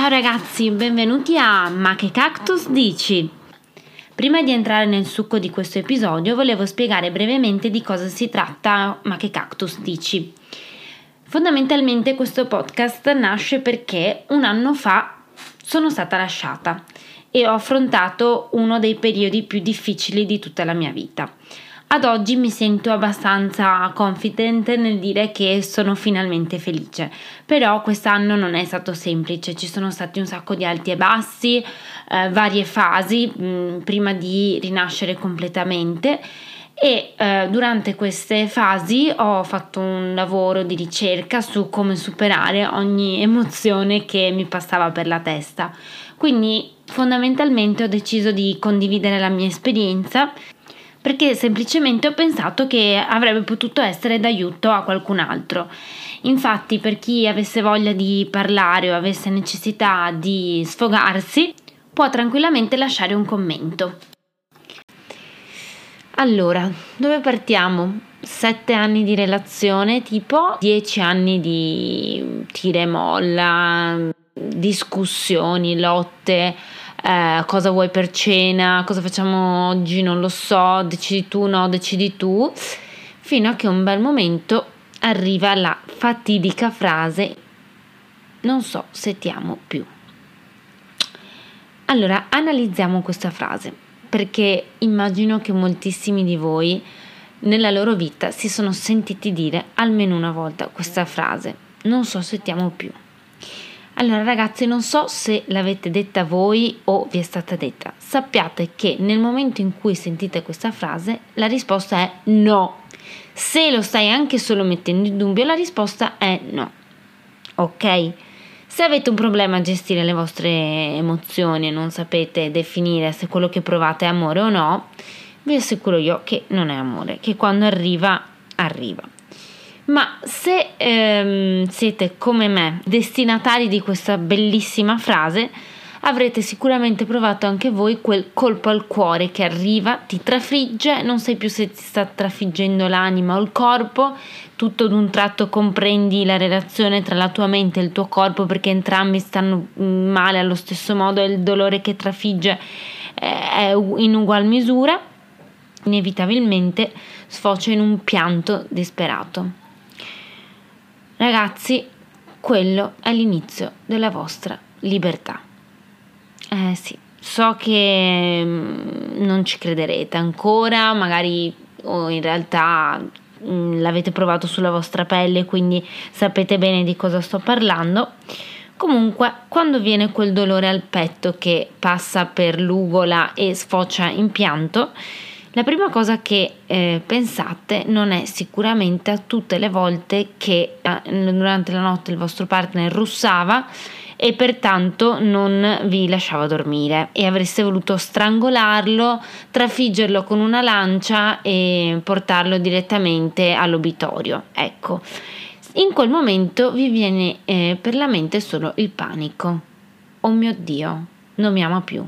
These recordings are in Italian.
Ciao ragazzi, benvenuti a Ma che cactus dici? Prima di entrare nel succo di questo episodio volevo spiegare brevemente di cosa si tratta Ma che cactus dici? Fondamentalmente questo podcast nasce perché un anno fa sono stata lasciata e ho affrontato uno dei periodi più difficili di tutta la mia vita. Ad oggi mi sento abbastanza confident nel dire che sono finalmente felice, però quest'anno non è stato semplice, ci sono stati un sacco di alti e bassi, varie fasi prima di rinascere completamente e durante queste fasi ho fatto un lavoro di ricerca su come superare ogni emozione che mi passava per la testa, quindi fondamentalmente ho deciso di condividere la mia esperienza perché semplicemente ho pensato che avrebbe potuto essere d'aiuto a qualcun altro. Infatti, per chi avesse voglia di parlare o avesse necessità di sfogarsi, può tranquillamente lasciare un commento. Allora, dove partiamo? 7 anni di relazione, tipo 10 anni di tira e molla, discussioni, lotte. Cosa vuoi per cena, cosa facciamo oggi, non lo so, decidi tu, no, decidi tu, fino a che un bel momento arriva la fatidica frase: non so se ti amo più. Allora, analizziamo questa frase, perché immagino che moltissimi di voi nella loro vita si sono sentiti dire almeno una volta questa frase: non so se ti amo più. Allora ragazzi, non so se l'avete detta voi o vi è stata detta, sappiate che nel momento in cui sentite questa frase la risposta è no. Se lo stai anche solo mettendo in dubbio, la risposta è no. Ok? Se avete un problema a gestire le vostre emozioni e non sapete definire se quello che provate è amore o no, vi assicuro io che non è amore, che quando arriva, arriva. Ma se siete come me destinatari di questa bellissima frase, avrete sicuramente provato anche voi quel colpo al cuore che arriva, ti trafigge, non sai più se ti sta trafiggendo l'anima o il corpo, tutto d'un tratto comprendi la relazione tra la tua mente e il tuo corpo perché entrambi stanno male allo stesso modo e il dolore che trafigge è in ugual misura, inevitabilmente sfocia in un pianto disperato. Ragazzi, quello è l'inizio della vostra libertà. Sì, so che non ci crederete ancora, magari o in realtà l'avete provato sulla vostra pelle, quindi sapete bene di cosa sto parlando. Comunque, quando viene quel dolore al petto che passa per l'ugola e sfocia in pianto, la prima cosa che pensate non è sicuramente a tutte le volte che durante la notte il vostro partner russava e pertanto non vi lasciava dormire e avreste voluto strangolarlo, trafiggerlo con una lancia e portarlo direttamente all'obitorio. Ecco, in quel momento vi viene per la mente solo il panico. Oh mio Dio, non mi ama più.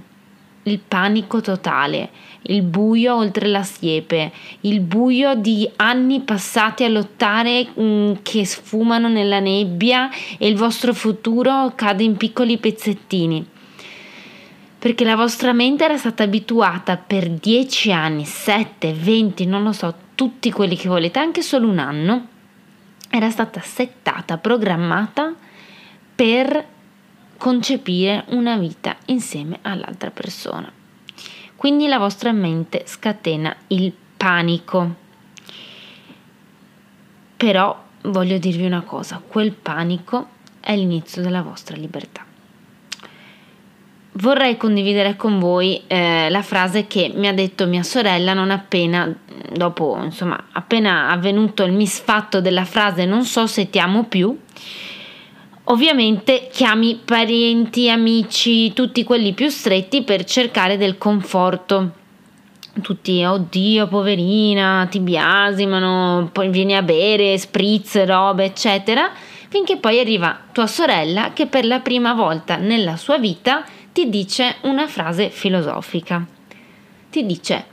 Il panico totale, il buio oltre la siepe, il buio di anni passati a lottare che sfumano nella nebbia e il vostro futuro cade in piccoli pezzettini. Perché la vostra mente era stata abituata per 10 anni, 7, 20, non lo so, tutti quelli che volete, anche solo un anno, era stata settata, programmata per concepire una vita insieme all'altra persona. Quindi la vostra mente scatena il panico. Però voglio dirvi una cosa, quel panico è l'inizio della vostra libertà. Vorrei condividere con voi la frase che mi ha detto mia sorella non appena dopo, insomma, appena avvenuto il misfatto della frase non so se ti amo più. Ovviamente chiami parenti, amici, tutti quelli più stretti per cercare del conforto. Tutti, oddio, poverina, ti biasimano, poi vieni a bere, spritz, robe, eccetera, finché poi arriva tua sorella che per la prima volta nella sua vita ti dice una frase filosofica. Ti dice: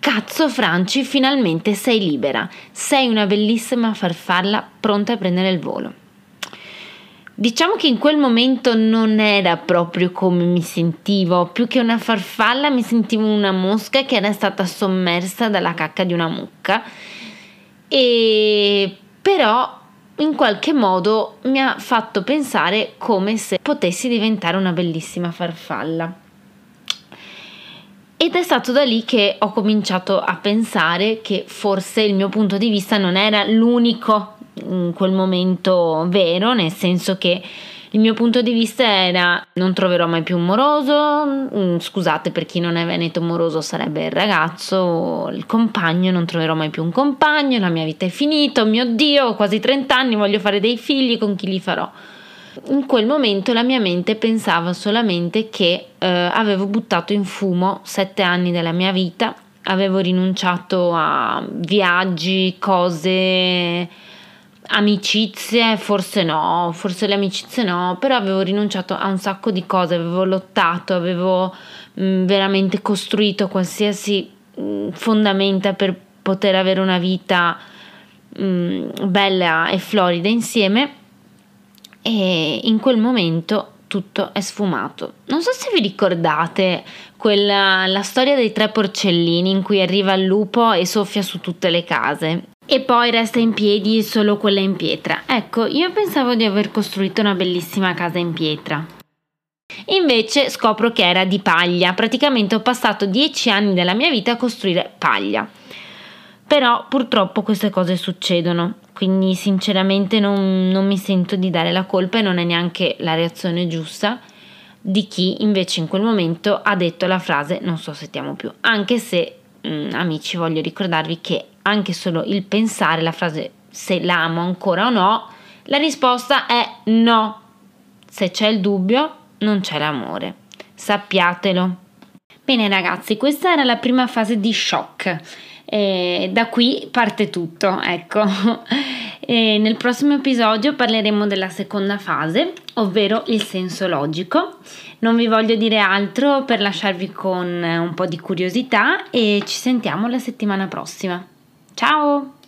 cazzo Franci, finalmente sei libera, sei una bellissima farfalla pronta a prendere il volo. Diciamo che in quel momento non era proprio come mi sentivo, più che una farfalla mi sentivo una mosca che era stata sommersa dalla cacca di una mucca, e però in qualche modo mi ha fatto pensare come se potessi diventare una bellissima farfalla. Ed è stato da lì che ho cominciato a pensare che forse il mio punto di vista non era l'unico in quel momento vero, nel senso che il mio punto di vista era: non troverò mai più un moroso, scusate per chi non è veneto, moroso sarebbe il ragazzo, il compagno, non troverò mai più un compagno, la mia vita è finita, mio Dio, ho quasi 30 anni, voglio fare dei figli, con chi li farò? In quel momento la mia mente pensava solamente che avevo buttato in fumo 7 anni della mia vita, avevo rinunciato a viaggi, cose, amicizie, forse le amicizie no, però avevo rinunciato a un sacco di cose, avevo lottato, avevo veramente costruito qualsiasi fondamenta per poter avere una vita bella e florida insieme, e in quel momento tutto è sfumato. Non so se vi ricordate la storia dei 3 porcellini in cui arriva il lupo e soffia su tutte le case. E poi resta in piedi solo quella in pietra. Ecco, io pensavo di aver costruito una bellissima casa in pietra. Invece scopro che era di paglia. Praticamente ho passato 10 anni della mia vita a costruire paglia. Però purtroppo queste cose succedono. Quindi sinceramente non mi sento di dare la colpa e non è neanche la reazione giusta di chi invece in quel momento ha detto la frase "non soffriamo più". Anche se, amici, voglio ricordarvi che anche solo il pensare la frase se l'amo ancora o no, la risposta è no. Se c'è il dubbio, non c'è l'amore. Sappiatelo. Bene ragazzi, questa era la prima fase di shock. Da qui parte tutto, ecco. Nel prossimo episodio parleremo della seconda fase, ovvero il senso logico. Non vi voglio dire altro per lasciarvi con un po' di curiosità e ci sentiamo la settimana prossima. Ciao!